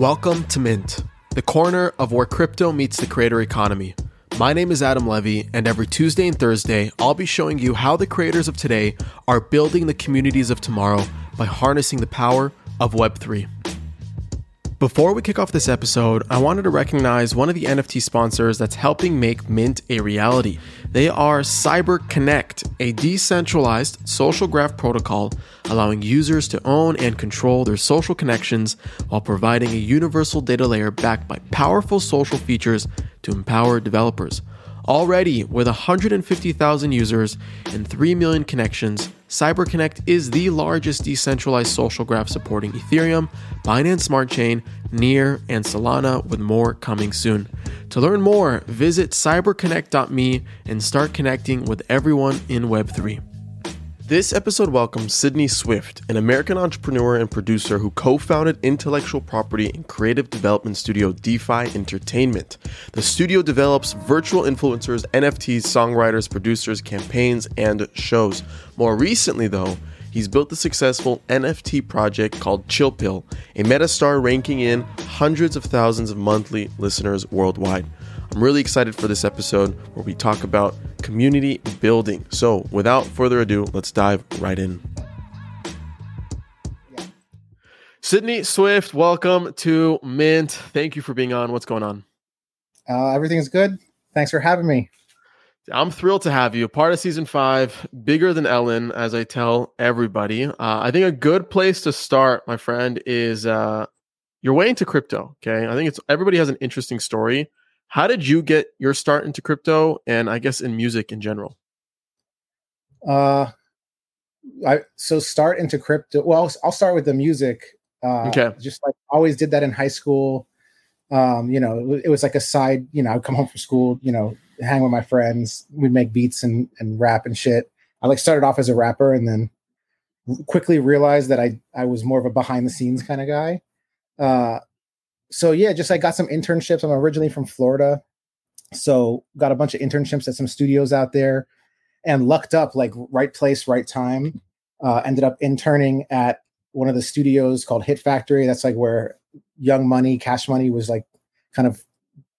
Welcome to Mint, the corner of where crypto meets the creator economy. My name is Adam Levy, and every Tuesday and Thursday, I'll be showing you how the creators of today are building the communities of tomorrow by harnessing the power of Web3. Before we kick off this episode, I wanted to recognize one of the NFT sponsors that's helping make Mint a reality. They are CyberConnect, a decentralized social graph protocol allowing users to own and control their social connections while providing a universal data layer backed by powerful social features to empower developers. Already, with 150,000 users and 3 million connections, CyberConnect is the largest decentralized social graph supporting Ethereum, Binance Smart Chain, Near, and Solana, with more coming soon. To learn more, visit cyberconnect.me and start connecting with everyone in Web3. This episode welcomes Sydney Swift, an American entrepreneur and producer who co-founded intellectual property and creative development studio DeFi Entertainment. The studio develops virtual influencers, NFTs, songwriters, producers, campaigns, and shows. More recently, though, he's built the successful NFT project called Chill Pill, a meta star ranking in hundreds of thousands of monthly listeners worldwide. I'm really excited for this episode where we talk about community building. So without further ado, let's dive right in. Yeah. Sydney Swift, welcome to Mint. Thank you for being on. What's going on? Everything's good. Thanks for having me. I'm thrilled to have you. Part of season 5, bigger than Ellen, as I tell everybody. I think a good place to start, my friend, is your way into crypto. Okay. I think everybody has an interesting story. How did you get your start into crypto and I guess in music in general? Start into crypto. Well, I'll start with the music. Okay. Just like always did that in high school. It was like a side, I'd come home from school, hang with my friends. We'd make beats and rap and shit. I started off as a rapper and then quickly realized that I was more of a behind the scenes kind of guy. I got some internships. I'm originally from Florida, so got a bunch of internships at some studios out there and lucked up, right place, right time. Ended up interning at one of the studios called Hit Factory. That's where Young Money, Cash Money was kind of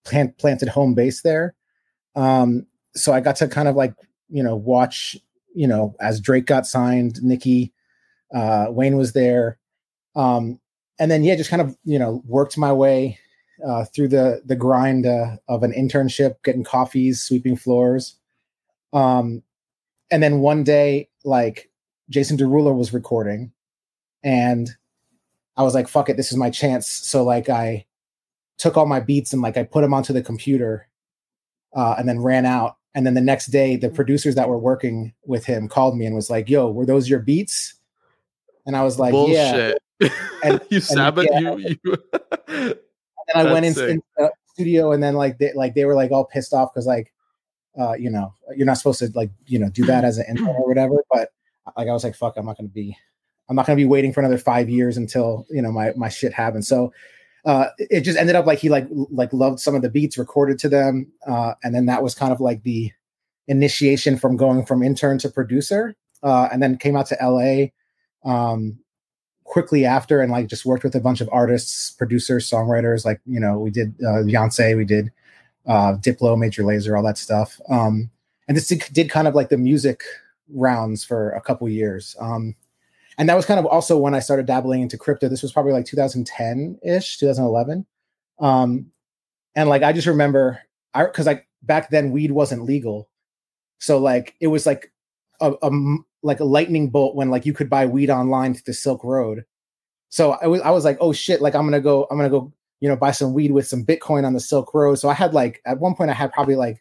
planted home base there. So I got to watch, as Drake got signed, Nicki, Wayne was there. And then, just worked my way through the grind of an internship, getting coffees, sweeping floors. And then one day, Jason Derulo was recording and I was like, fuck it, this is my chance. So I took all my beats and I put them onto the computer and then ran out. And then the next day, the producers that were working with him called me and was like, yo, were those your beats? And I was like, Bullshit. Yeah. And and then I went into the studio and then they were all pissed off because you're not supposed to do that as an intern or whatever, but I was like, fuck, I'm not gonna be waiting for another 5 years until my shit happens. So it just ended up he loved some of the beats, recorded to them, and then that was the initiation from going from intern to producer, and then came out to LA quickly after and just worked with a bunch of artists, producers, songwriters. We did Beyonce, we did Diplo, Major Lazer, all that stuff. And this did the music rounds for a couple years. And that was also when I started dabbling into crypto. This was probably 2010-ish, 2011. I just remember, because back then weed wasn't legal. So it was a lightning bolt when you could buy weed online through the Silk Road. So I was like, oh shit, I'm going to go, buy some weed with some Bitcoin on the Silk Road. So I had at one point I had probably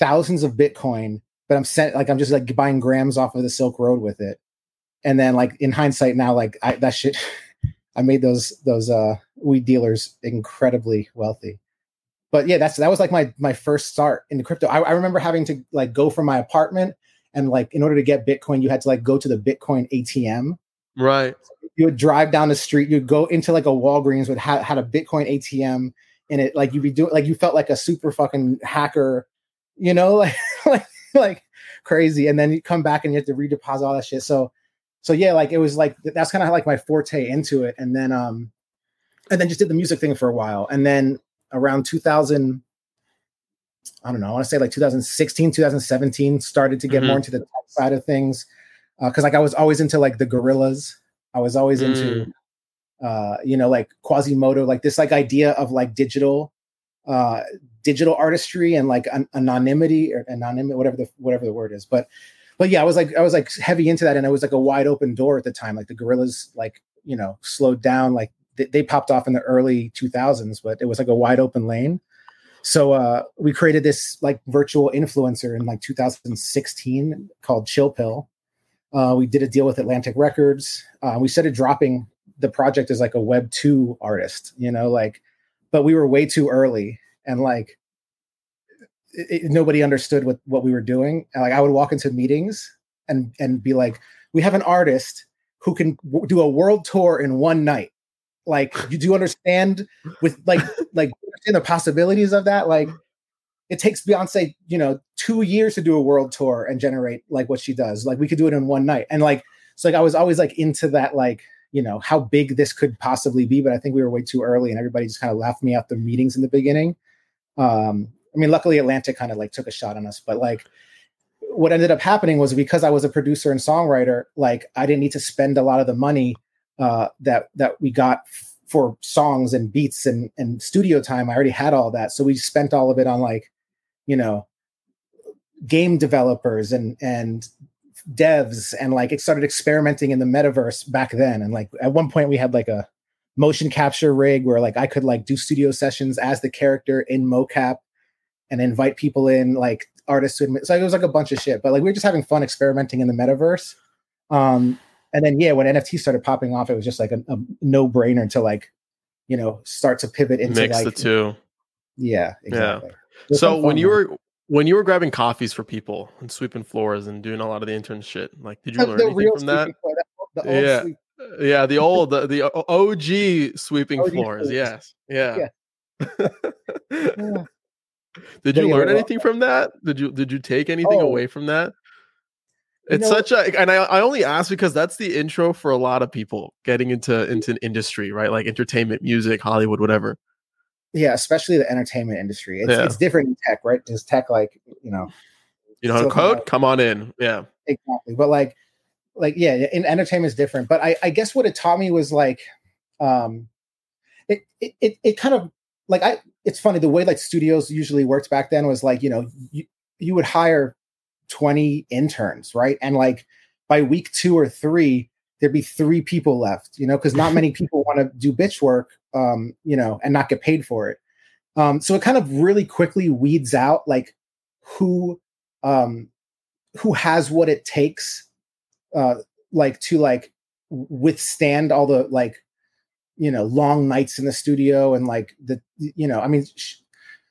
thousands of Bitcoin, but I'm just buying grams off of the Silk Road with it. And then in hindsight now, that shit, I made those weed dealers incredibly wealthy. But yeah, that was my first start into crypto. I remember having to go from my apartment. And in order to get Bitcoin, you had to go to the Bitcoin ATM. Right. So you would drive down the street. You'd go into a Walgreens with had a Bitcoin ATM in it. You'd be doing you felt a super fucking hacker, crazy. And then you come back and you have to redeposit all that shit. So yeah, it was that's kind of how my forte into it. And then and then just did the music thing for a while. And then around 2000, I don't know, I want to say like 2016, 2017, started to get more into the tech side of things. Cause like I was always into like the Gorillas. I was always into, you know, like Quasimodo, like this, like idea of like digital artistry and like anonymity, whatever the word is. But yeah, I was like heavy into that. And it was like a wide open door at the time. Like the Gorillas, like, you know, slowed down, like they popped off in the early 2000s, but it was like a wide open lane. So we created this like virtual influencer in like 2016 called Chill Pill. We did a deal with Atlantic Records. We started dropping the project as like a Web2 artist, you know, like, but we were way too early and like nobody understood what we were doing. And like I would walk into meetings and be like, we have an artist who can do a world tour in one night. Like, you do understand with like the possibilities of that? Like, it takes Beyonce, you know, 2 years to do a world tour and generate like what she does. Like, we could do it in one night. And like, so like I was always like into that, like, you know, how big this could possibly be. But I think we were way too early and everybody just kind of laughed me out the meetings in the beginning. I mean, luckily Atlantic kind of like took a shot on us, but like what ended up happening was because I was a producer and songwriter, like I didn't need to spend a lot of the money that we got for songs and beats and studio time. I already had all that. So we spent all of it on like, you know, game developers and devs, and like it started experimenting in the metaverse back then. And like at one point we had like a motion capture rig where like I could like do studio sessions as the character in mocap and invite people in, like artists. So it was like a bunch of shit, but like we were just having fun experimenting in the metaverse. And then, yeah, when NFT started popping off, it was just like a no-brainer to like, you know, start to pivot into mix like the two. Yeah, exactly. Yeah. So when you were grabbing coffees for people and sweeping floors and doing a lot of the intern shit, like, did you learn anything from that? Floor, the OG sweeping OG floors. Yes. Yeah. Did you learn anything from that? Did you take anything away from that? It's I only ask because that's the intro for a lot of people getting into an industry, right? Like entertainment, music, Hollywood, whatever. Yeah, especially the entertainment industry. It's different in tech, right? Because tech, like, you know. You know how to code? Come on in. Yeah. Exactly. But like, in entertainment is different. But I guess what it taught me was like, it kind of like, it's funny the way like studios usually worked back then was like, you know, you would hire 20 interns, right? And like by week 2 or 3, there'd be 3 people left, you know, because not many people want to do bitch work, you know, and not get paid for it. So it kind of really quickly weeds out like who has what it takes, like to like withstand all the like, you know, long nights in the studio and like the, you know, I mean.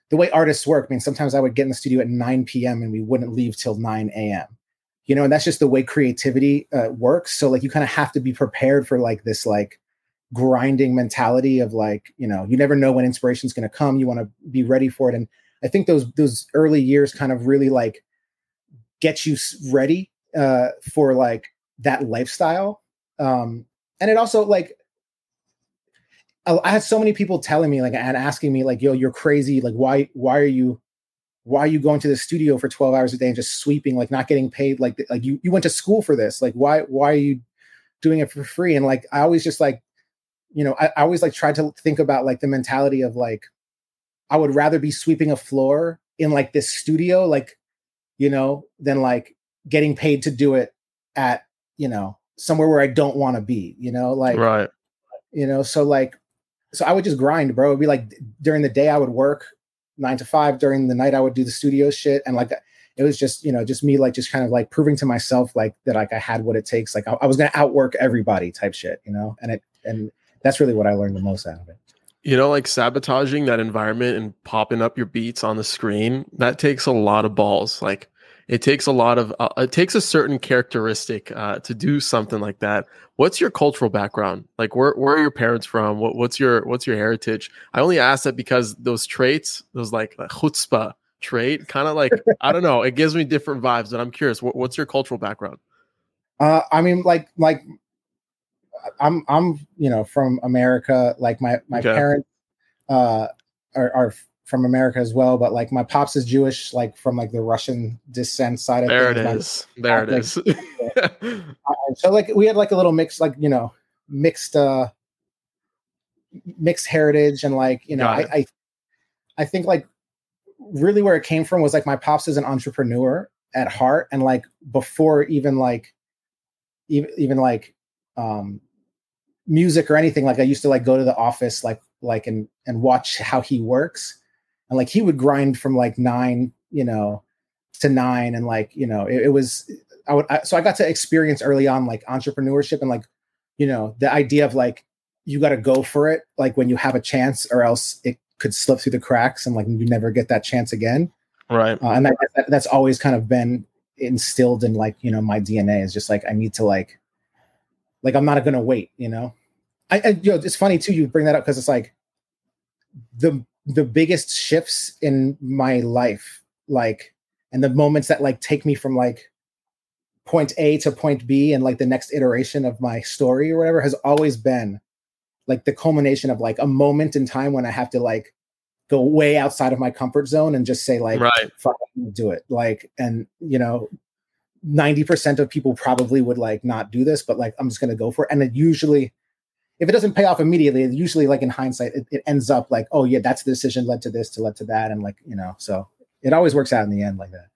The way artists work, I mean, sometimes I would get in the studio at 9 p.m. and we wouldn't leave till 9 a.m., you know, and that's just the way creativity works. So like you kind of have to be prepared for like this like grinding mentality of like, you know, you never know when inspiration is going to come. You want to be ready for it. And I think those early years kind of really like get you ready for like that lifestyle. And it also like, I had so many people telling me like and asking me like, yo, you're crazy. Like, why are you going to the studio for 12 hours a day and just sweeping, like not getting paid? Like you went to school for this. Like, why are you doing it for free? And like, I always just like, you know, I always like tried to think about like the mentality of like, I would rather be sweeping a floor in like this studio, like, you know, than like getting paid to do it at, you know, somewhere where I don't want to be, you know, like, right. You know, so like, so I would just grind, bro. It'd be like during the day I would work 9 to 5. During the night I would do the studio shit, and like it was just, you know, just me like just kind of like proving to myself like that like I had what it takes. Like I was gonna outwork everybody type shit, you know. And that's really what I learned the most out of it. You know, like sabotaging that environment and popping up your beats on the screen, that takes a lot of balls. Like it takes a lot of it takes a certain characteristic to do something like that. What's your cultural background? Like, where are your parents from? What's your heritage? I only ask that because those traits, those like chutzpah trait, kind of like I don't know. It gives me different vibes, but I'm curious. What's your cultural background? I mean, like I'm you know, from America. Like my okay. parents are from America as well, but like my pops is Jewish, like from like the Russian descent side of there things. It is. There it is. So like we had like a little mix, like, you know, mixed heritage, and like, you know, I think like really where it came from was like my pops is an entrepreneur at heart, and like before even like even like music or anything, like I used to like go to the office like and watch how he works, and like he would grind from like 9, you know, to 9, and like, you know, so I got to experience early on like entrepreneurship and like, you know, the idea of like you got to go for it like when you have a chance, or else it could slip through the cracks and like you never get that chance again. Right. And that's always kind of been instilled in like, you know, my DNA is just like, I need to like I'm not going to wait, you know? You know, it's funny too, you bring that up, because it's like the biggest shifts in my life, like, and the moments that like take me from like point A to point B and like the next iteration of my story or whatever, has always been like the culmination of like a moment in time when I have to like go way outside of my comfort zone and just say like, right. Fuck, I'm gonna do it. Like, and you know, 90% of people probably would like not do this, but like, I'm just going to go for it. And it usually, if it doesn't pay off immediately, it usually like in hindsight, it ends up like, oh yeah, that's the decision led to this, to led to that. And like, you know, so it always works out in the end like that.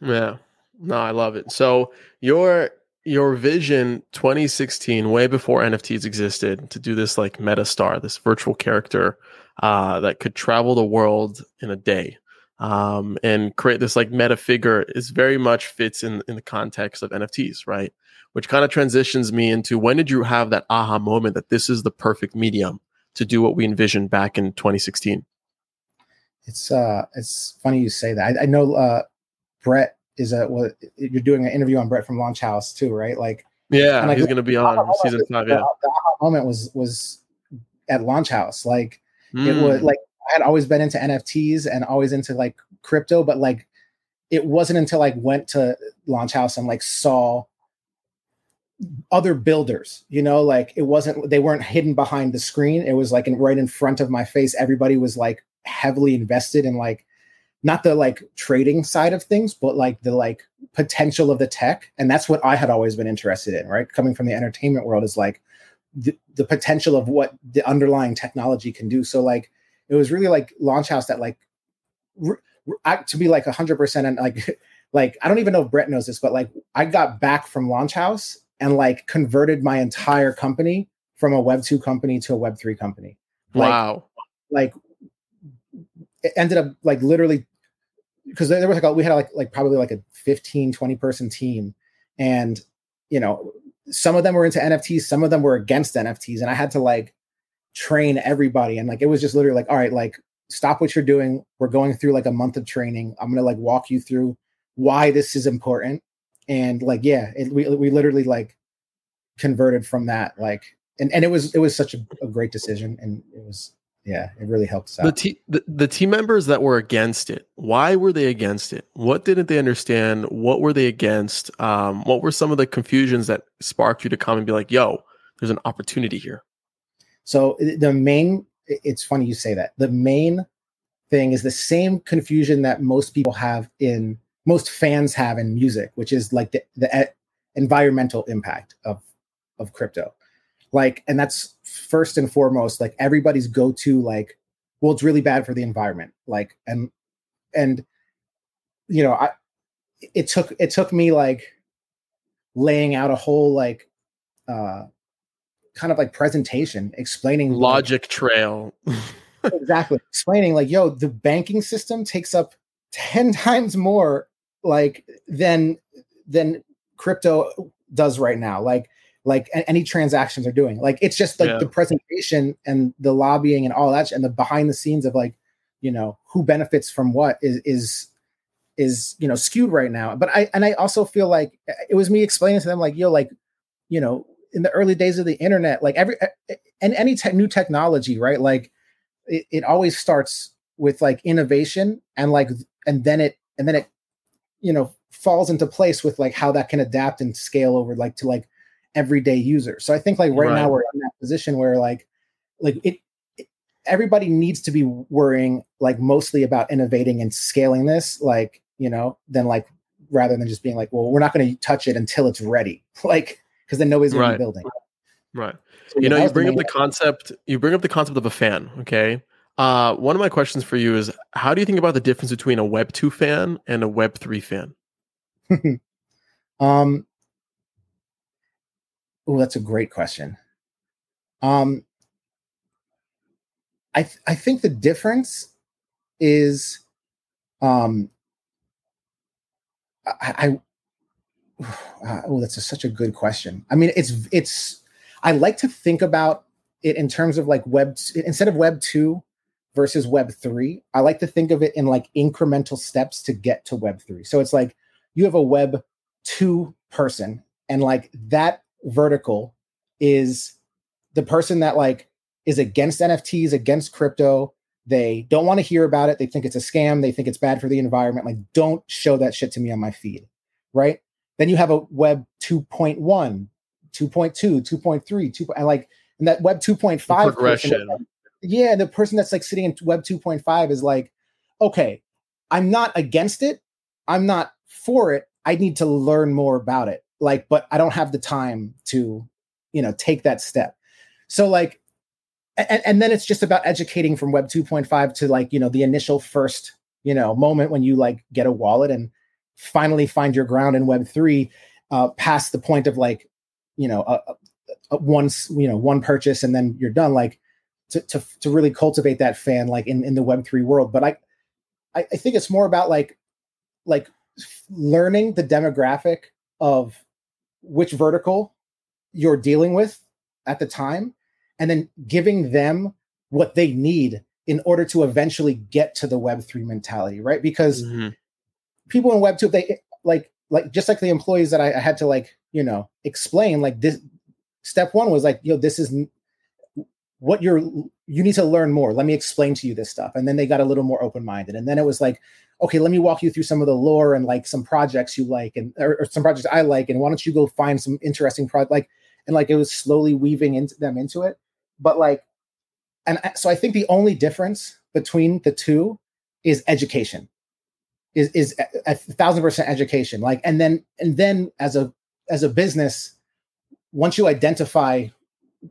Yeah. No, I love it. So your vision 2016, way before NFTs existed, to do this like meta star, this virtual character that could travel the world in a day, and create this like meta figure, is very much fits in the context of NFTs, right? Which kind of transitions me into, when did you have that aha moment that this is the perfect medium to do what we envisioned back in 2016? It's funny you say that. I know Brett you're doing an interview on Brett from Launch House too, right? Like, yeah, he's going to be on season 5. Yeah, the moment was at Launch House. Like, it was like I had always been into NFTs and always into like crypto, but like it wasn't until I went to Launch House and like saw other builders, you know, like they weren't hidden behind the screen. It was like right in front of my face. Everybody was like heavily invested in like, not the like trading side of things, but like the like potential of the tech. And that's what I had always been interested in, right? Coming from the entertainment world is like the potential of what the underlying technology can do. So like, it was really like Launch House that like, to be like 100%. And like, I don't even know if Brett knows this, but like I got back from Launch House and like converted my entire company from a Web2 company to a Web3 company. Like, wow. Like it ended up like literally, because there was like we had like probably like a 15, 20 person team, and you know, some of them were into NFTs, some of them were against NFTs, and I had to like train everybody. And like it was just literally like, all right, like stop what you're doing. We're going through like a month of training. I'm gonna like walk you through why this is important. And like, yeah, we literally like converted from that. Like, and it was such a great decision, and it was. Yeah, it really helps out. The team members that were against it, why were they against it? What didn't they understand? What were they against? What were some of the confusions that sparked you to come and be like, yo, there's an opportunity here? So it's funny you say that. The main thing is the same confusion that most fans have in music, which is like the environmental impact of crypto. Like, and that's first and foremost, like everybody's go-to, like, well, it's really bad for the environment. Like, and you know, it took me like laying out a whole like, kind of like presentation explaining logic like, trail. Exactly. Explaining like, yo, the banking system takes up 10 times more like than crypto does right now. Like any transactions are doing, like, it's just like the presentation and the lobbying and all that and the behind the scenes of like, you know, who benefits from what is, you know, skewed right now. But I also feel like it was me explaining to them, like, yo, like, you know, in the early days of the internet, like any new technology, right? Like it always starts with like innovation and then it, you know, falls into place with like how that can adapt and scale over like to like everyday user. So I think like right now we're in that position where like everybody needs to be worrying like mostly about innovating and scaling this, like, you know, then like rather than just being like, well, we're not going to touch it until it's ready. Like, because then nobody's going to be building. Right. So, you know, you bring up the concept, of a fan. Okay. One of my questions for you is, how do you think about the difference between a Web 2 fan and a Web 3 fan? Oh, that's a great question. I think the difference is, that's such a good question. I mean, it's I like to think about it in terms of like instead of Web 2 versus Web 3, I like to think of it in like incremental steps to get to Web 3. So it's like you have a Web 2 person, and like that vertical is the person that like is against NFTs, against crypto. They don't want to hear about it. They think it's a scam. They think it's bad for the environment. Like, don't show that shit to me on my feed, right? Then you have a Web 2.1, 2.2, 2.3, 2. And that Web 2.5 progression. The person that's like sitting in Web 2.5 is like, okay, I'm not against it. I'm not for it. I need to learn more about it. Like, but I don't have the time to, you know, take that step. So like, and then it's just about educating from Web 2.5 to like, you know, the initial first, you know, moment when you like get a wallet and finally find your ground in Web 3, past the point of like, you know, one purchase and then you're done. Like to really cultivate that fan, like in the Web 3 world. But I think it's more about like learning the demographic of which vertical you're dealing with at the time, and then giving them what they need in order to eventually get to the Web3 mentality, right? Because people in Web2, they like just like the employees that I had to like, you know, explain, like this step one was like, you know, this is what you need to learn more. Let me explain to you this stuff. And then they got a little more open-minded. And then it was like, okay, let me walk you through some of the lore and like some projects you like, and or some projects I like, and why don't you go find some interesting project, like, and like it was slowly weaving them into it. But like, and so I think the only difference between the two is education, is 1,000% education. Like, and then as a business, once you identify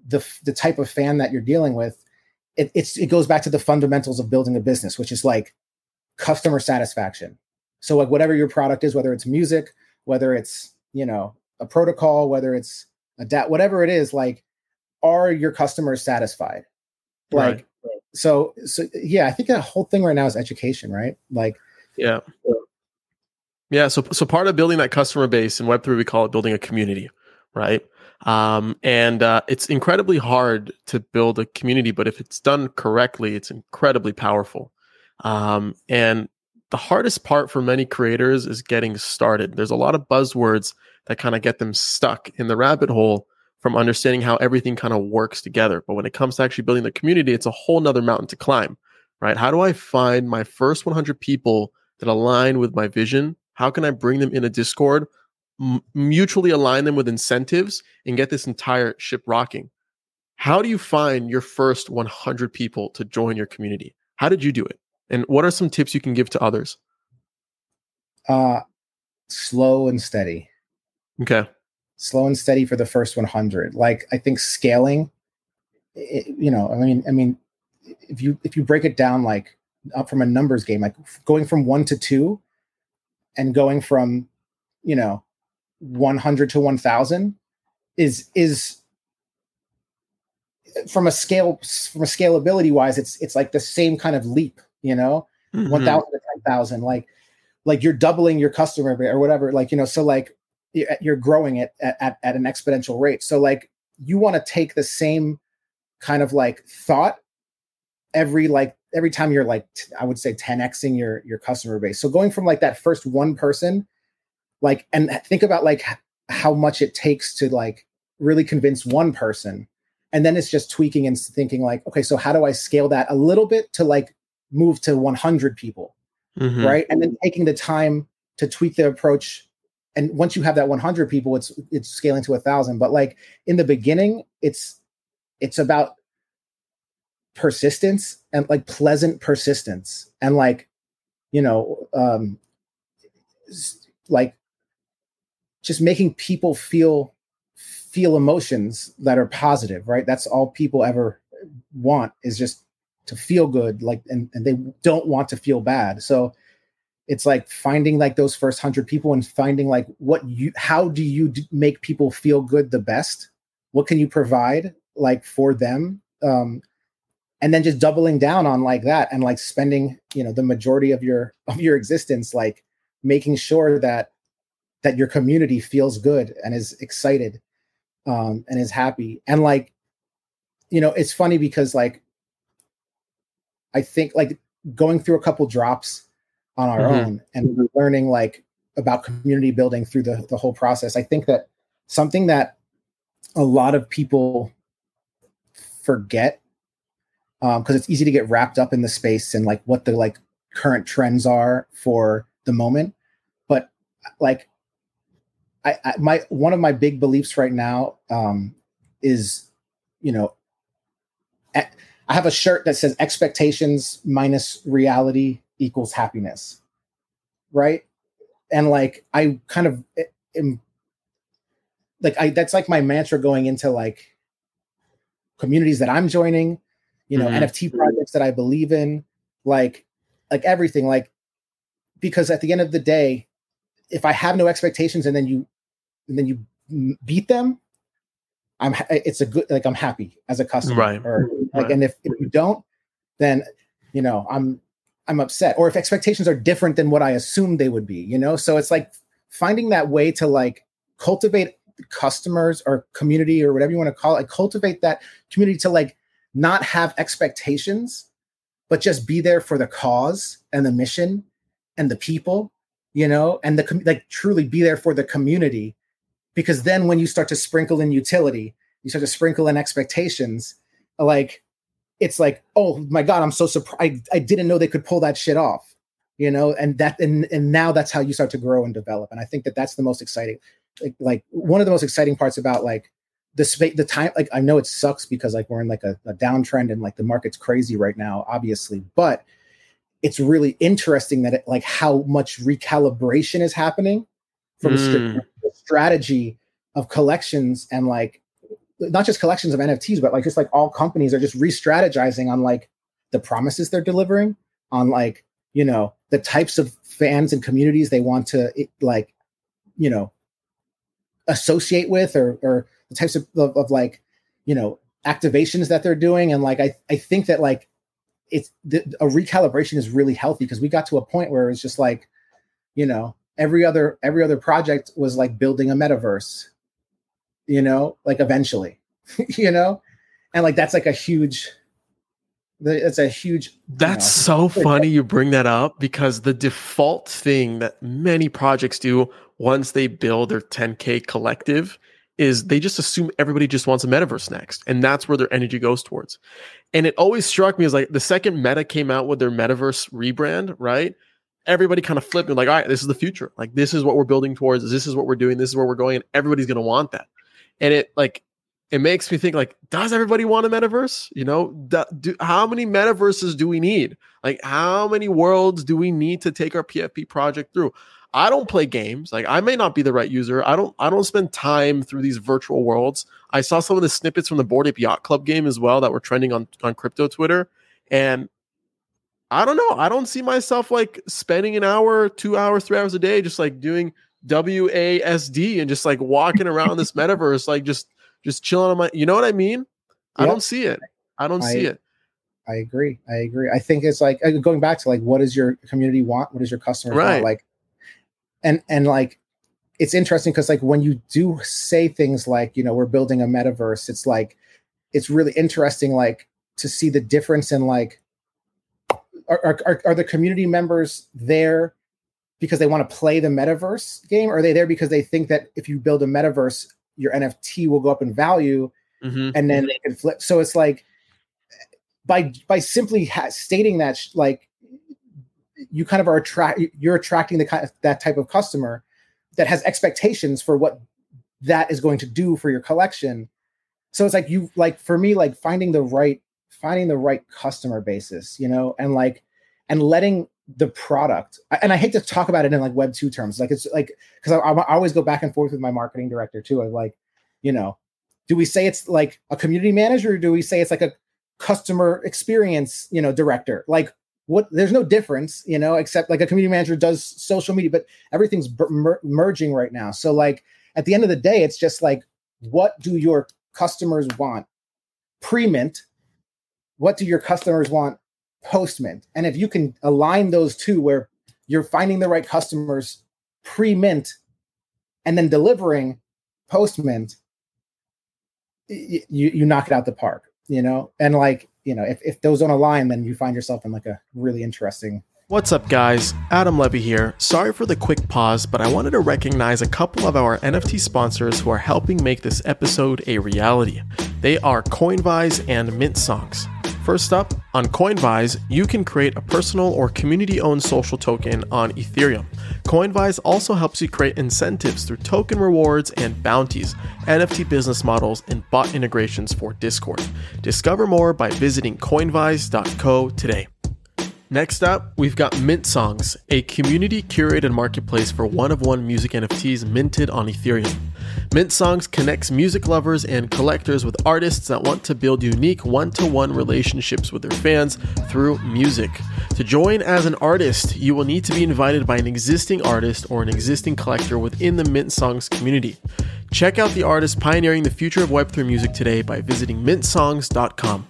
the type of fan that you're dealing with, it goes back to the fundamentals of building a business, which is like customer satisfaction. So like whatever your product is, whether it's music, whether it's, you know, a protocol, whether it's a DApp, whatever it is, like, are your customers satisfied? Like, right. So yeah, I think that whole thing right now is education, right? Like, yeah. So part of building that customer base in Web3, we call it building a community, right? And it's incredibly hard to build a community, but if it's done correctly, it's incredibly powerful. And the hardest part for many creators is getting started. There's a lot of buzzwords that kind of get them stuck in the rabbit hole from understanding how everything kind of works together. But when it comes to actually building the community, it's a whole nother mountain to climb, right? How do I find my first 100 people that align with my vision? How can I bring them in a Discord, mutually align them with incentives, and get this entire ship rocking? How do you find your first 100 people to join your community? How did you do it? And what are some tips you can give to others? Slow and steady. Okay. Slow and steady for the first 100. Like, I think scaling, I mean, if you break it down, like up from a numbers game, like going from 1 to 2 and going from, you know, 100 to 1,000 is from a scalability wise, it's like the same kind of leap, you know, 1,000 to 10,000, like you're doubling your customer or whatever, like, you know, so like, you're growing it at an exponential rate. So like you want to take the same kind of like thought every time you're like, I would say 10xing your customer base. So going from like that first one person, like, and think about like how much it takes to like really convince one person. And then it's just tweaking and thinking like, okay, so how do I scale that a little bit to like move to 100 people? Right. And then taking the time to tweak the approach And once you have that 100 people, it's scaling to 1,000. But like in the beginning, it's about persistence and like pleasant persistence and like, you know, like just making people feel emotions that are positive, right? That's all people ever want, is just to feel good. Like, and they don't want to feel bad. So it's like finding like those first 100 people and finding like how do you make people feel good the best? What can you provide like for them? And then just doubling down on like that and like spending, you know, the majority of your existence, like making sure that your community feels good and is excited and is happy. And like, you know, it's funny because like, I think like going through a couple drops on our own and learning like about community building through the whole process. I think that something that a lot of people forget, because it's easy to get wrapped up in the space and like what the like current trends are for the moment. But like one of my big beliefs right now is, you know, I have a shirt that says expectations minus reality equals happiness, right? And like I kind of am like that's like my mantra going into like communities that I'm joining, you know, NFT projects that I believe in, like everything, like, because at the end of the day, if I have no expectations and then you beat them, I'm happy as a customer, right? Or like, right. And if you don't, then, you know, I'm upset, or if expectations are different than what I assumed they would be, you know? So it's like finding that way to like cultivate customers or community or whatever you want to call it, like cultivate that community to like not have expectations, but just be there for the cause and the mission and the people, you know, and like truly be there for the community. Because then when you start to sprinkle in utility, you start to sprinkle in expectations, like, it's like, oh my God, I'm so surprised. I didn't know they could pull that shit off, you know? And and now that's how you start to grow and develop. And I think that that's the most exciting, like one of the most exciting parts about like the space, the time, like I know it sucks because like we're in like a downtrend and like the market's crazy right now, obviously, but it's really interesting that it, like how much recalibration is happening from the strategy of collections and like, not just collections of NFTs, but like just like all companies are just re-strategizing on like the promises they're delivering, on like, you know, the types of fans and communities they want to like, you know, associate with, or the types of like, you know, activations that they're doing. And like, I think that like a recalibration is really healthy, because we got to a point where it was just like, you know, every other project was like building a metaverse, you know, like eventually, you know, and like that's like a huge that's, you know, so funny you bring that up, because the default thing that many projects do once they build their 10K collective is they just assume everybody just wants a metaverse next, and that's where their energy goes towards. And it always struck me as like the second Meta came out with their metaverse rebrand, right? Everybody kind of flipped and like, all right, this is the future. Like, this is what we're building towards. This is what we're doing. This is where we're going. And everybody's going to want that. And it like, it makes me think like, does everybody want a metaverse? You know, how many metaverses do we need? Like, how many worlds do we need to take our PFP project through? I don't play games. Like, I may not be the right user. I don't spend time through these virtual worlds. I saw some of the snippets from the Bored Ape Yacht Club game as well that were trending on crypto Twitter. And I don't know. I don't see myself like spending an hour, 2 hours, 3 hours a day just like doing WASD and just like walking around this metaverse, like just chilling on my, you know what I mean? Yep. I don't see it. I don't see it. I agree. I think it's like going back to like, what does your community want? What does your customer want? Like, and like, it's interesting because like when you do say things like, you know, we're building a metaverse, it's like, it's really interesting, like to see the difference in like, are the community members there because they want to play the metaverse game? Or are they there because they think that if you build a metaverse, your NFT will go up in value and then they can flip? So it's like by simply stating that, like you kind of are you're attracting that type of customer that has expectations for what that is going to do for your collection. So it's like, you, like, for me, like finding the right customer basis, you know, and like, and letting the product, and I hate to talk about it in like Web 2 terms. Like, it's like, because I always go back and forth with my marketing director too. I'm like, you know, do we say it's like a community manager, or do we say it's like a customer experience, you know, director? Like, what, there's no difference, you know, except like a community manager does social media, but everything's merging right now. So like, at the end of the day, it's just like, what do your customers want pre-mint? What do your customers want post-mint? And if you can align those two, where you're finding the right customers pre-mint and then delivering post-mint, you knock it out the park, you know? And like, you know, if those don't align, then you find yourself in like a really interesting... What's up, guys? Adam Levy here. Sorry for the quick pause, but I wanted to recognize a couple of our NFT sponsors who are helping make this episode a reality. They are CoinVise and Mint Songs. First up, on CoinVise, you can create a personal or community-owned social token on Ethereum. CoinVise also helps you create incentives through token rewards and bounties, NFT business models, and bot integrations for Discord. Discover more by visiting coinvise.co today. Next up, we've got Mint Songs, a community-curated marketplace for one-of-one music NFTs minted on Ethereum. Mint Songs connects music lovers and collectors with artists that want to build unique one-to-one relationships with their fans through music. To join as an artist, you will need to be invited by an existing artist or an existing collector within the Mint Songs community. Check out the artists pioneering the future of Web3 music today by visiting mintsongs.com.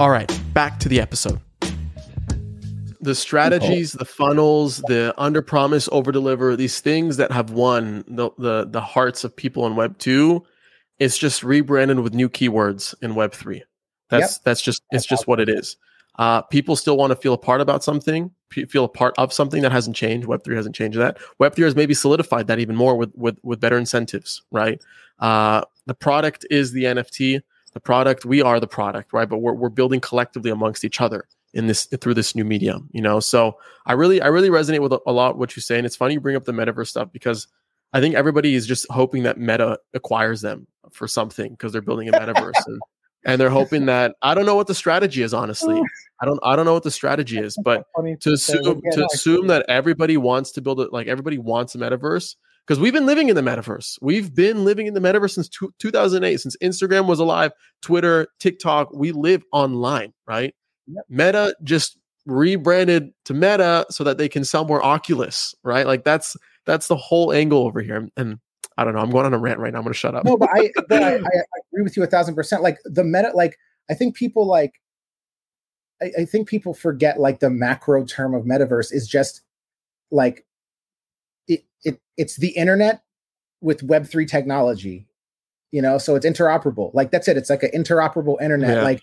All right, back to the episode. The strategies, the funnels, the under-promise, over-deliver, these things that have won the hearts of people in Web 2, it's just rebranded with new keywords in Web 3. That's just what it is. People still want to feel a part of something that hasn't changed. Web 3 hasn't changed that. Web 3 has maybe solidified that even more with better incentives, right? The product is the NFT. The product, we are the product, right? But we're building collectively amongst each other through this new medium, you know? So I really resonate with a lot what you say. And it's funny you bring up the metaverse stuff, because I think everybody is just hoping that Meta acquires them for something, because they're building a metaverse and they're hoping that, I don't know what the strategy is, honestly. I don't know what the strategy is, but to assume that everybody wants to build it, like everybody wants a metaverse, because we've been living in the metaverse. We've been living in the metaverse since 2008, since Instagram was alive, Twitter, TikTok, we live online, right? Yep. Meta just rebranded to Meta so that they can sell more Oculus, right? Like that's the whole angle over here. And I don't know, I'm going on a rant right now. I'm going to shut up. No, but I agree with you 1,000%. Like the Meta, like I think people forget like the macro term of metaverse is just like it's the internet with Web3 technology, you know? So it's interoperable. Like that's it. It's like an interoperable internet. Yeah.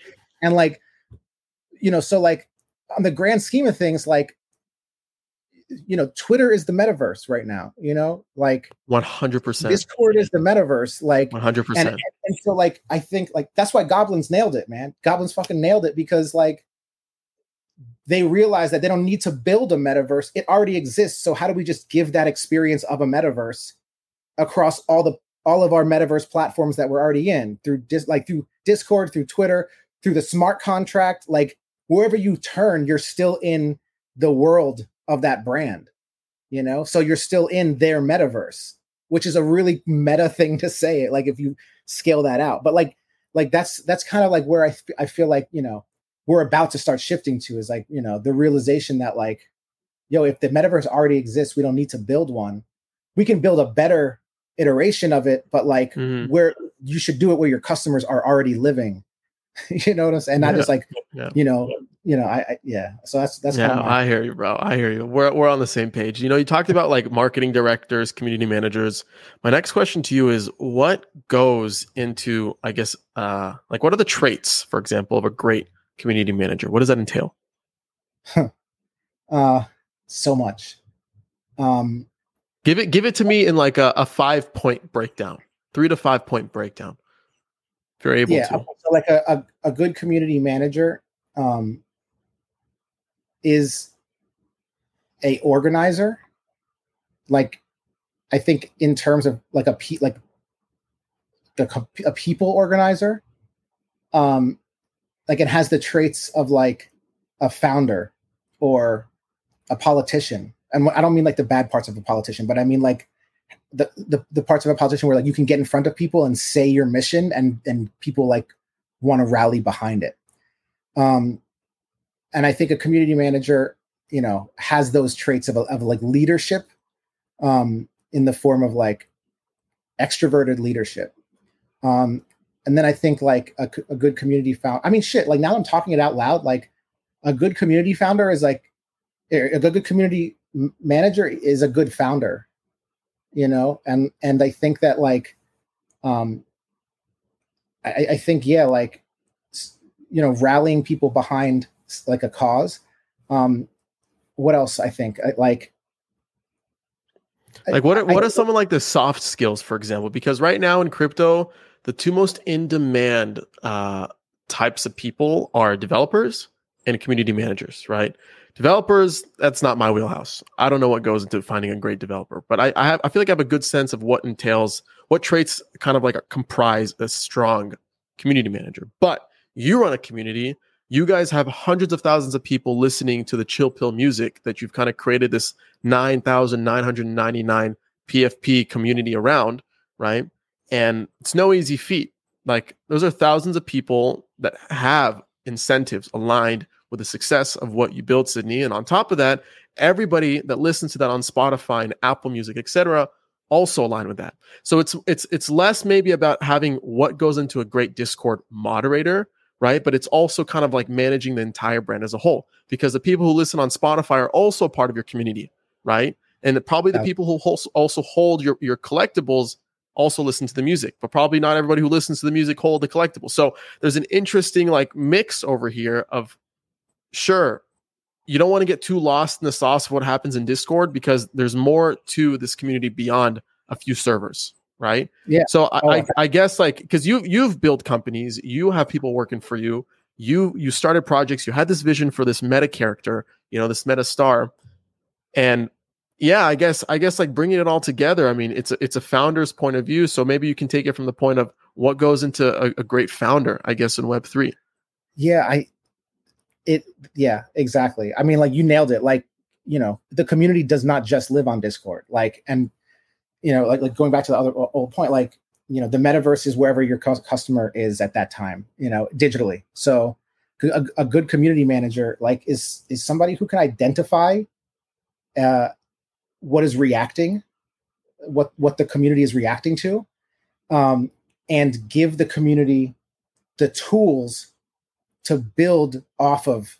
You know, so like on the grand scheme of things, like, you know, Twitter is the metaverse right now, you know, like 100%. Discord is the metaverse, like 100%. And so like, I think like, that's why Goblins nailed it, man. Goblins fucking nailed it, because like they realized that they don't need to build a metaverse. It already exists. So how do we just give that experience of a metaverse across all of our metaverse platforms that we're already in through Discord, through Twitter, through the smart contract, like, wherever you turn, you're still in the world of that brand, you know? So you're still in their metaverse, which is a really meta thing to say, like if you scale that out. But like that's kind of like where I feel like, you know, we're about to start shifting to, is like, you know, the realization that like, yo, if the metaverse already exists, we don't need to build one. We can build a better iteration of it, but like where you should do it where your customers are already living. You know what I'm saying? And not just like, you know, I. So that's kind of I hear you, bro. I hear you. We're on the same page. You know, you talked about like marketing directors, community managers. My next question to you is, what goes into, I guess, like what are the traits, for example, of a great community manager? What does that entail? So much. Give it to me in like a 5-point breakdown, 3 to 5-point breakdown. You're able to. So like a good community manager is a organizer. Like I think in terms of like a people organizer, like it has the traits of like a founder or a politician. And I don't mean like the bad parts of a politician, but I mean like the parts of a politician where like you can get in front of people and say your mission, and people like want to rally behind it. And I think a community manager, you know, has those traits of like leadership, in the form of like extroverted leadership. And then I think like a good community founder, I mean, shit, like now I'm talking it out loud, like a good community founder is like, a good community manager is a good founder, you know? And I think that like, I think, yeah, like, you know, rallying people behind like a cause. What else? I think what are some of like the soft skills, for example, because right now in crypto, the two most in demand types of people are developers and community managers, right? Developers, that's not my wheelhouse. I don't know what goes into finding a great developer, but I feel like I have a good sense of what entails, what traits kind of like comprise a strong community manager. But you run a community, you guys have hundreds of thousands of people listening to the Chill Pill music that you've kind of created this 9,999 PFP community around, right? And it's no easy feat. Like those are thousands of people that have incentives aligned with the success of what you build, Sydney. And on top of that, everybody that listens to that on Spotify and Apple Music, etc., also aligned with that. So it's less maybe about having what goes into a great Discord moderator, right? But it's also kind of like managing the entire brand as a whole, because the people who listen on Spotify are also part of your community, right? And probably the people who also hold your collectibles also listen to the music, but probably not everybody who listens to the music hold the collectibles. So there's an interesting like mix over here of, sure, you don't want to get too lost in the sauce of what happens in Discord, because there's more to this community beyond a few servers, right? Yeah. So I guess like, because you've built companies, you have people working for you, you started projects, you had this vision for this meta character, you know, this meta star, and yeah, I guess like bringing it all together. I mean, it's a founder's point of view, so maybe you can take it from the point of what goes into a great founder, I guess, in Web3. Yeah, exactly. I mean, like you nailed it. Like, you know, the community does not just live on Discord. Like, and you know, like going back to the other old point, like, you know, the metaverse is wherever your customer is at that time, you know, digitally. So a good community manager like is somebody who can identify what is reacting, what the community is reacting to, and give the community the tools to build off of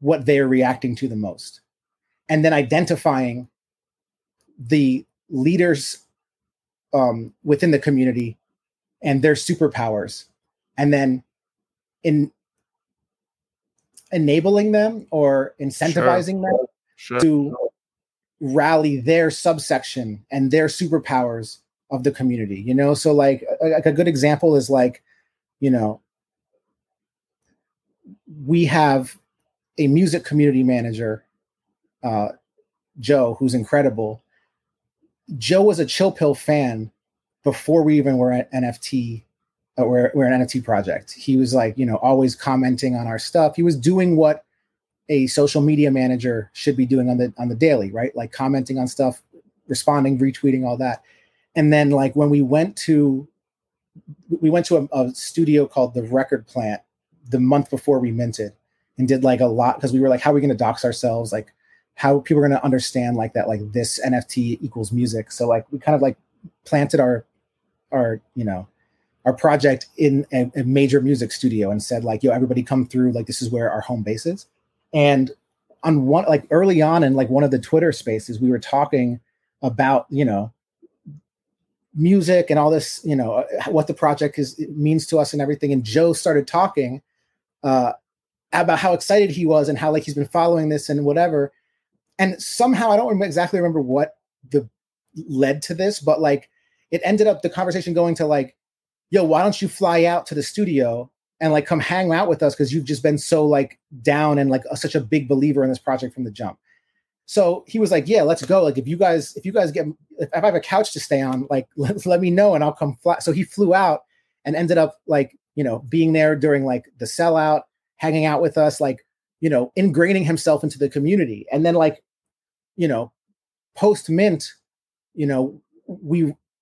what they are reacting to the most. And then identifying the leaders within the community and their superpowers, and then in enabling them or incentivizing them to rally their subsection and their superpowers of the community, you know? So like a good example is like, you know, we have a music community manager, Joe, who's incredible. Joe was a Chill Pill fan before we even were at NFT, we're an NFT project. He was like, you know, always commenting on our stuff. He was doing what a social media manager should be doing on the daily, right? Like commenting on stuff, responding, retweeting, all that. And then like when we went to a studio called The Record Plant the month before we minted, and did like a lot, because we were like, how are we going to dox ourselves? Like how people are going to understand like that, like this NFT equals music. So like we kind of like planted our you know, our project in a major music studio and said like, yo, everybody come through, like this is where our home base is. And on one, like early on in like one of the Twitter spaces, we were talking about, you know, music and all this, you know, what the project means to us and everything. And Joe started talking about how excited he was and how like he's been following this and whatever. And somehow I don't exactly remember what led to this, but like it ended up the conversation going to like, yo, why don't you fly out to the studio and like come hang out with us, because you've just been so like down and like such a big believer in this project from the jump. So he was like, yeah, let's go. Like, if I have a couch to stay on, like, let me know and I'll come fly. So he flew out and ended up like, you know, being there during like the sellout, hanging out with us, like, you know, ingraining himself into the community. And then like, you know, post Mint, you know,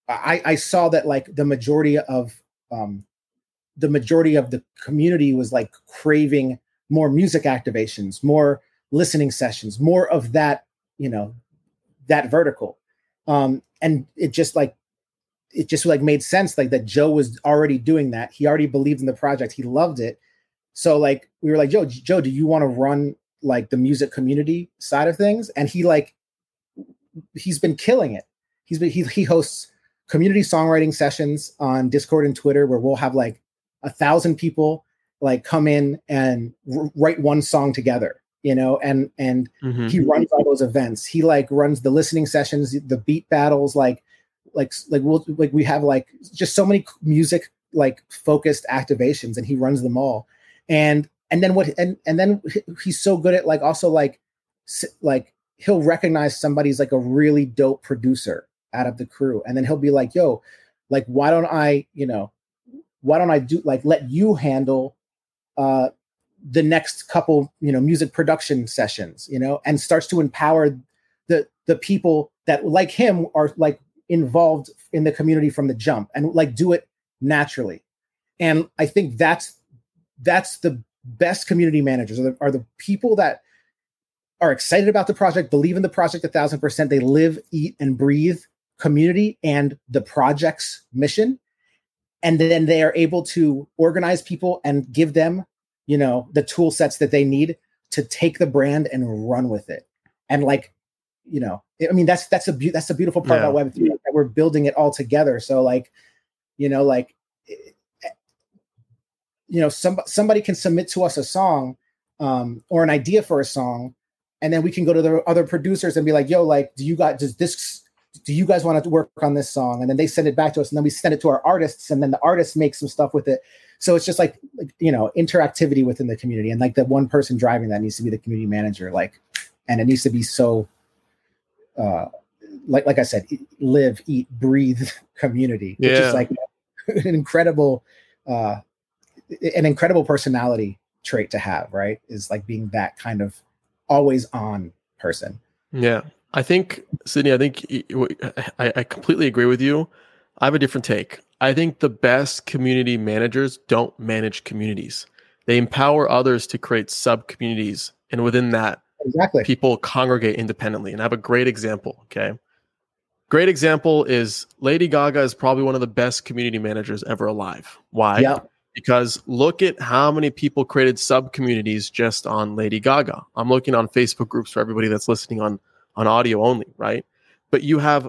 I saw that like the majority of the community was like craving more music activations, more listening sessions, more of that, you know, that vertical. And it just made sense, like that Joe was already doing that. He already believed in the project. He loved it. So like, we were like, Joe, do you want to run like the music community side of things? And he like, he's been killing it. He hosts community songwriting sessions on Discord and Twitter, where we'll have like 1,000 people like come in and write one song together, you know, and mm-hmm. He runs all those events. He like runs the listening sessions, the beat battles, we have like just so many music, like focused activations, and he runs them all. And then he's so good at like, also like he'll recognize somebody's like a really dope producer out of the crew. And then he'll be like, yo, like, why don't I do like, let you handle the next couple, you know, music production sessions, you know, and starts to empower the people that like him are like involved in the community from the jump and like do it naturally. And I think that's the best community managers are the people that are excited about the project, believe in the project 1,000%. They live, eat, and breathe community and the project's mission. And then they are able to organize people and give them, you know, the tool sets that they need to take the brand and run with it. And like, you know, I mean, that's the beautiful part about Web3, that we're building it all together. So like, you know, like, you know, somebody can submit to us a song or an idea for a song, and then we can go to the other producers and be like, yo, like, do you guys want to work on this song? And then they send it back to us, and then we send it to our artists, and then the artists make some stuff with it. So it's just like, you know, interactivity within the community. And like the one person driving that needs to be the community manager, like, and it needs to be so, like I said, live, eat, breathe community, which is like an incredible personality trait to have, right? Is like being that kind of always on person. Yeah. I think, Sydney, I completely agree with you. I have a different take. I think the best community managers don't manage communities. They empower others to create sub-communities. And within that, people congregate independently. And I have a great example, okay? Great example is Lady Gaga is probably one of the best community managers ever alive. Why? Yep. Because look at how many people created sub-communities just on Lady Gaga. I'm looking on Facebook groups for everybody that's listening on audio only, right? But you have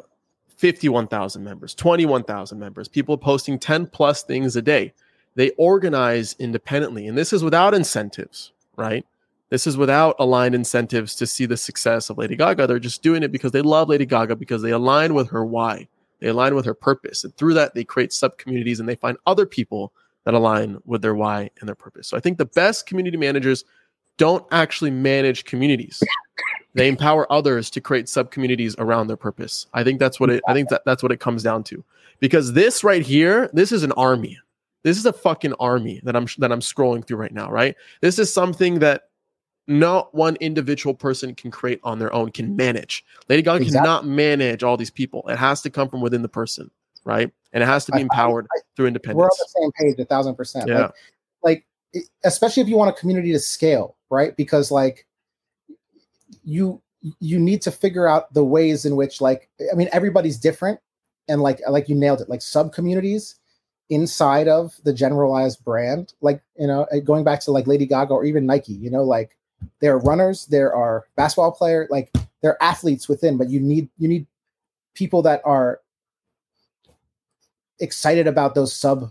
51,000 members, 21,000 members, people posting 10 plus things a day. They organize independently. And this is without incentives, right? This is without aligned incentives to see the success of Lady Gaga. They're just doing it because they love Lady Gaga, because they align with her why. They align with her purpose. And through that, they create sub-communities, and they find other people that align with their why and their purpose. So I think the best community managers don't actually manage communities. They empower others to create sub-communities around their purpose. I think that's what it comes down to. Because this right here, this is an army. This is a fucking army that I'm scrolling through right now, right? This is something that not one individual person can create on their own, can manage. Lady Gaga cannot manage all these people. It has to come from within the person, right? And it has to be empowered through independence. We're on the same page, 1,000%. Yeah. Like, especially if you want a community to scale, right? Because like, you need to figure out the ways in which, like, I mean, everybody's different, and like you nailed it, like sub communities inside of the generalized brand, like, you know, going back to like Lady Gaga or even Nike, you know, like there are runners, there are basketball players, like there are athletes within, but you need people that are excited about those sub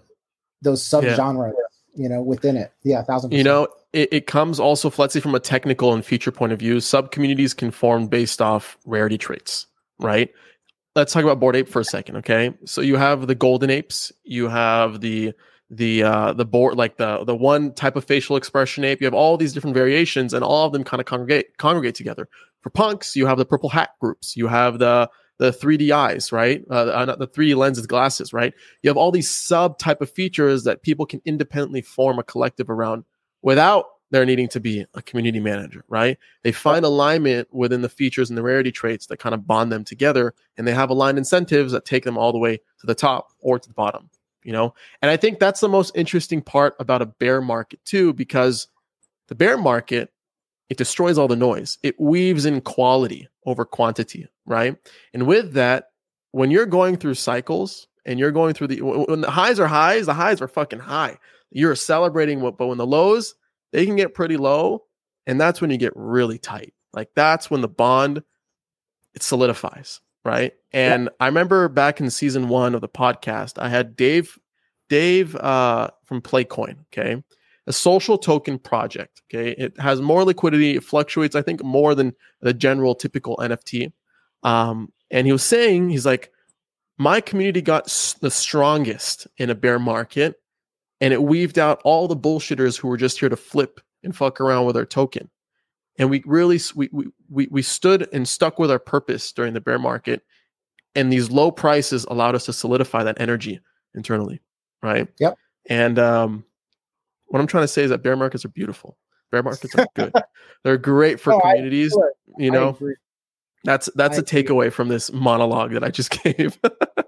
genres, you know, within it. Yeah. 1,000%. You know, it comes also, let's say, from a technical and feature point of view, sub-communities can form based off rarity traits, right? Let's talk about Bored Ape for a second, okay? So you have the Golden Apes, you have the the board, like the one type of facial expression ape. You have all these different variations, and all of them kind of congregate together. For punks, you have the purple hat groups. You have the 3D eyes, right? Not the 3D lenses, glasses, right? You have all these sub type of features that people can independently form a collective around without there needing to be a community manager, right? They find alignment within the features and the rarity traits that kind of bond them together, and they have aligned incentives that take them all the way to the top or to the bottom, you know? And I think that's the most interesting part about a bear market too, because the bear market, it destroys all the noise. It weaves in quality over quantity, right? And with that, when you're going through cycles and you're going through when the highs are highs, the highs are fucking high. You're celebrating what, but when the lows, they can get pretty low, and that's when you get really tight. Like that's when the bond, it solidifies, right? And yeah. I remember back in season 1 of the podcast, I had Dave from Playcoin, okay? A social token project, okay? It has more liquidity. It fluctuates, I think, more than the general typical NFT. And he was saying, he's like, my community got the strongest in a bear market, and it weaved out all the bullshitters who were just here to flip and fuck around with our token. And we really we stood and stuck with our purpose during the bear market, and these low prices allowed us to solidify that energy internally, right? Yep. And what I'm trying to say is that bear markets are beautiful. Bear markets are good. They're great for communities. Sure. You know, that's a takeaway from this monologue that I just gave.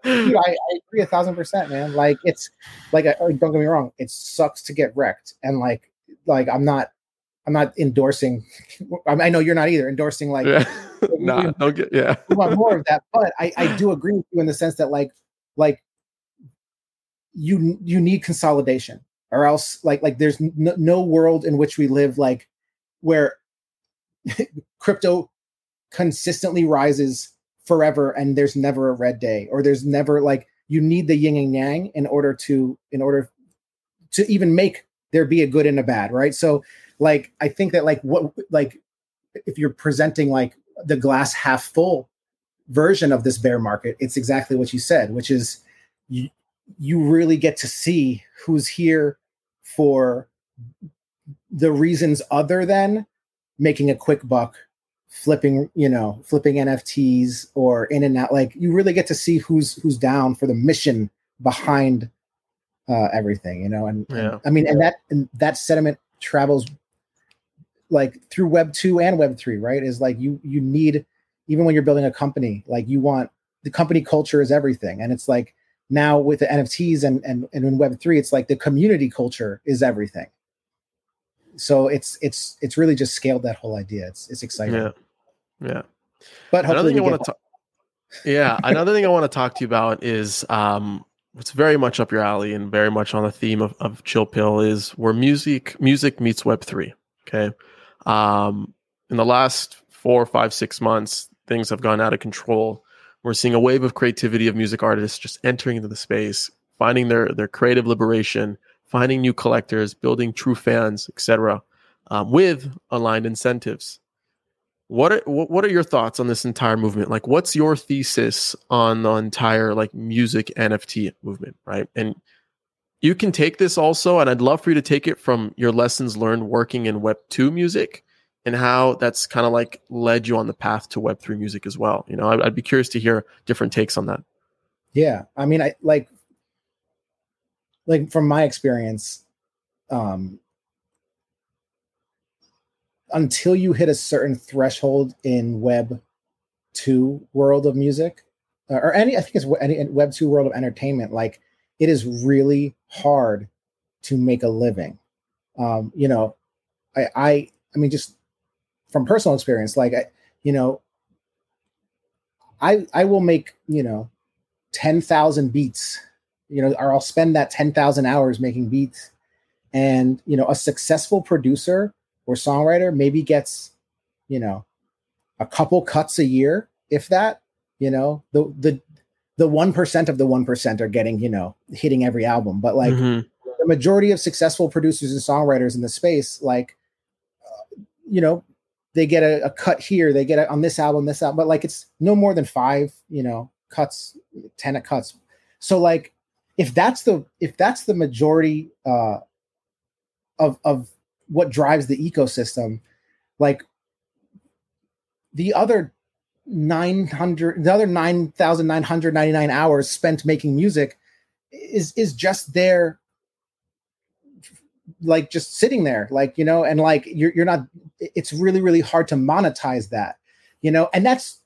Dude, I agree 1,000%, man. Like it's like, don't get me wrong. It sucks to get wrecked. And like I'm not endorsing. I know you're not either endorsing. Like, yeah. Nah, don't get, yeah. We want more of that. But I do agree with you in the sense that like you need consolidation. Or else, like there's no world in which we live, like, where crypto consistently rises forever and there's never a red day, or there's never, like, you need the yin and yang in order to even make there be a good and a bad, right? So, like, I think that, like, what, like, if you're presenting, like, the glass half full version of this bear market, it's exactly what you said, which is you really get to see who's here for the reasons other than making a quick buck, flipping NFTs or in and out. Like you really get to see who's down for the mission behind everything, you know? And, yeah. And I mean, and that sentiment travels like through Web2 and Web3, right? Is like, you need, even when you're building a company, like you want the company culture is everything. And it's like, now with the NFTs and in Web3, it's like the community culture is everything. So it's really just scaled that whole idea. It's exciting. Yeah. But hopefully another thing I want to talk to you about is what's very much up your alley and very much on the theme of Chill Pill is where music meets Web3. Okay. In the last 4, 5, 6 months, things have gone out of control. We're seeing a wave of creativity of music artists just entering into the space, finding their creative liberation, finding new collectors, building true fans, etc., with aligned incentives. What are your thoughts on this entire movement? Like, what's your thesis on the entire like music NFT movement, right? And you can take this also, and I'd love for you to take it from your lessons learned working in Web2 music, and how that's kind of like led you on the path to Web3 music as well. You know, I'd be curious to hear different takes on that. Yeah. I mean, I like from my experience, until you hit a certain threshold in Web2 world of music or Web2 world of entertainment, like it is really hard to make a living. You know, I mean, just from personal experience, like, I will make, 10,000 beats, or I'll spend that 10,000 hours making beats. And, a successful producer or songwriter maybe gets, a couple cuts a year. If that, the 1% of the 1% are getting, hitting every album. But like the majority of successful producers and songwriters in the space, like, they get a cut here, they get it on this album, but like, it's no more than 5, 10 cuts. So like, if that's the majority of what drives the ecosystem, like the other 9,999 hours spent making music is just there, like just sitting there, like, you know, and like you're not, it's really, really hard to monetize that, you know, and that's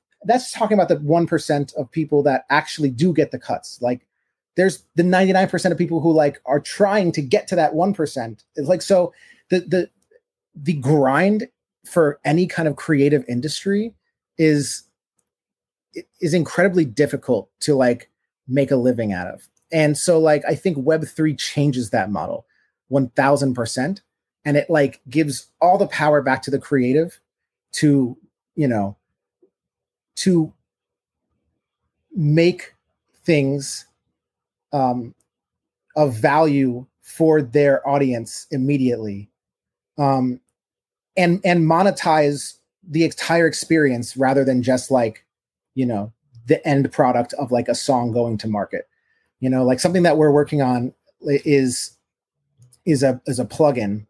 talking about the 1% of people that actually do get the cuts. Like there's the 99% of people who like are trying to get to that 1%. It's like, so the grind for any kind of creative industry is incredibly difficult to like make a living out of. And so like, I think Web3 changes that model 1000%. And it like gives all the power back to the creative to, you know, to make things of value for their audience immediately and monetize the entire experience rather than just like, you know, the end product of like a song going to market. You know, like something that we're working on is a plugin,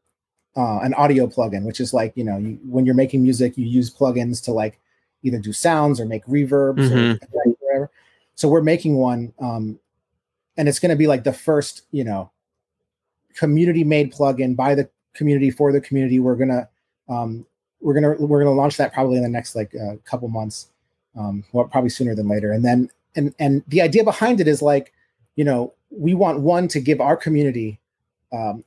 an audio plugin, which is like, you know, when you're making music, you use plugins to like either do sounds or make reverbs or whatever. So we're making one, and it's going to be like the first, you know, community made plugin by the community for the community. We're gonna launch that probably in the next like couple months, well, probably sooner than later. And then and the idea behind it is like, you know, we want one to give our community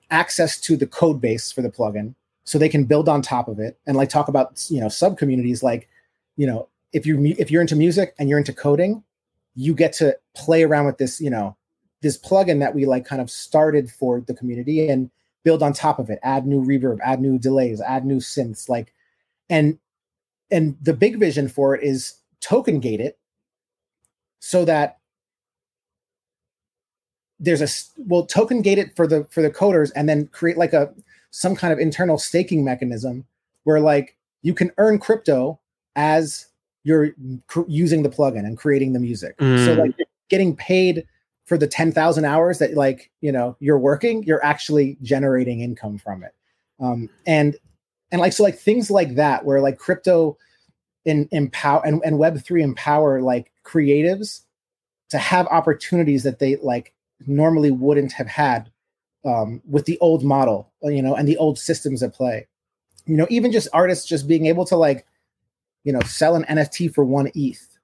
access to the code base for the plugin, so they can build on top of it and like talk about, you know, sub communities. Like, you know, if you're into music and you're into coding, you get to play around with this, you know, this plugin that we like kind of started for the community and build on top of it, add new reverb, add new delays, add new synths, like. And the big vision for it is token gate it so that there's token gate it for the coders, and then create like some kind of internal staking mechanism where like you can earn crypto as you're using the plugin and creating the music. So like getting paid for the 10,000 hours that like, you know, you're working, you're actually generating income from it. And like, so like things like that, where like crypto and Web3 empower like creatives to have opportunities that they like normally wouldn't have had with the old model, you know, and the old systems at play. You know, even just artists just being able to like, you know, sell an NFT for 1 ETH,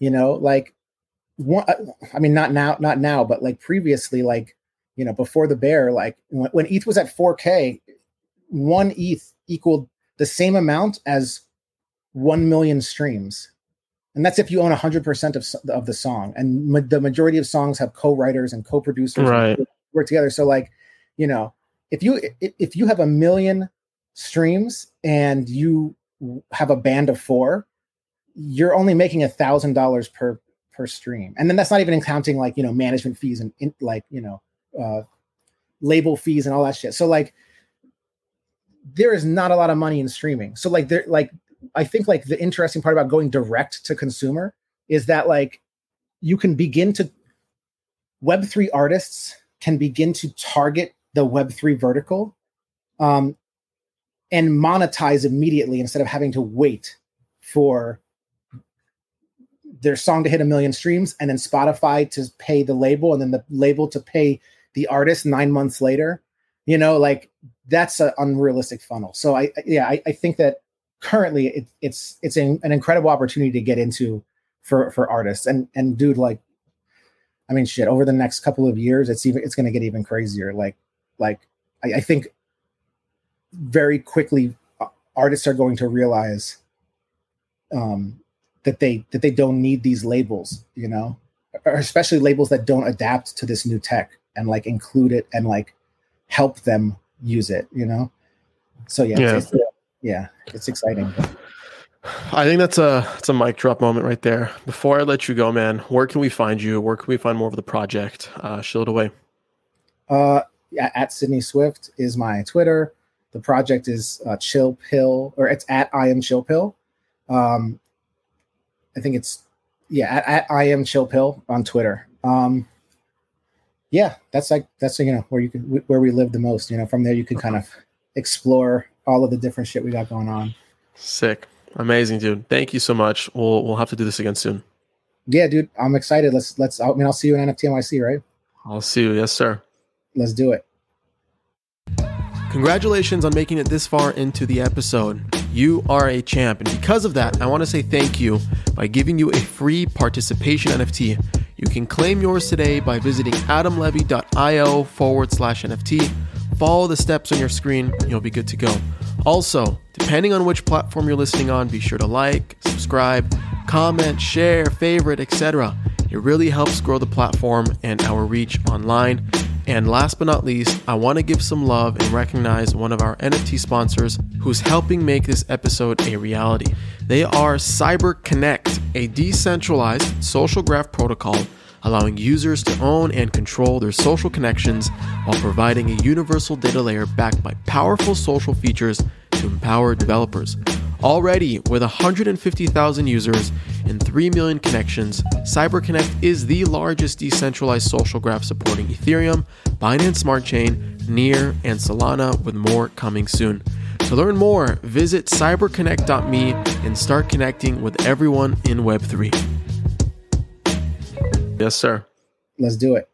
you know, like one, I mean, not now, but like previously, like, you know, before the bear, like when ETH was at 4K, 1 ETH equaled the same amount as 1 million streams. And that's if you own 100% of the song. And the majority of songs have co-writers and co-producers, right, and work together. So like, you know, if you have 1 million streams and you have a band of 4, you're only making $1,000 per stream. And then that's not even counting like, you know, management fees and like, you know, label fees and all that shit. So like, there is not a lot of money in streaming. So like I think like the interesting part about going direct to consumer is that like you can begin to Web3 artists can begin to target the Web3 vertical and monetize immediately instead of having to wait for their song to hit 1 million streams and then Spotify to pay the label and then the label to pay the artist 9 months later. You know, like that's an unrealistic funnel. So I think that currently it's an incredible opportunity to get into for artists and dude, like, I mean, shit, over the next couple of years, it's going to get even crazier. I think very quickly artists are going to realize that they don't need these labels, you know, or especially labels that don't adapt to this new tech and like include it and like help them use it, you know? So it's exciting. I think that's a mic drop moment right there. Before I let you go, man, where can we find you? Where can we find more of the project? Shill it away. At Sydney Swift is my Twitter. The project is Chill Pill, or it's at I Am Chill Pill. I think it's at I Am Chill Pill on Twitter. yeah, that's you know, where we live the most, you know. From there you can kind of explore all of the different shit we got going on. Sick. Amazing, dude. Thank you so much. We'll have to do this again soon. Yeah, dude, I'm excited. Let's I mean, I'll see you in NFT NYC, right? I'll see you. Yes, sir. Let's do it. Congratulations on making it this far into the episode. You are a champ. And because of that, I want to say thank you by giving you a free participation NFT. You can claim yours today by visiting adamlevy.io/NFT. Follow the steps on your screen. And you'll be good to go. Also, depending on which platform you're listening on, be sure to like, subscribe, comment, share, favorite, etc. It really helps grow the platform and our reach online. And last but not least, I want to give some love and recognize one of our NFT sponsors who's helping make this episode a reality. They are CyberConnect, a decentralized social graph protocol allowing users to own and control their social connections while providing a universal data layer backed by powerful social features to empower developers. Already with 150,000 users and 3 million connections, CyberConnect is the largest decentralized social graph supporting Ethereum, Binance Smart Chain, Near, and Solana, with more coming soon. To learn more, visit cyberconnect.me and start connecting with everyone in Web3. Yes, sir. Let's do it.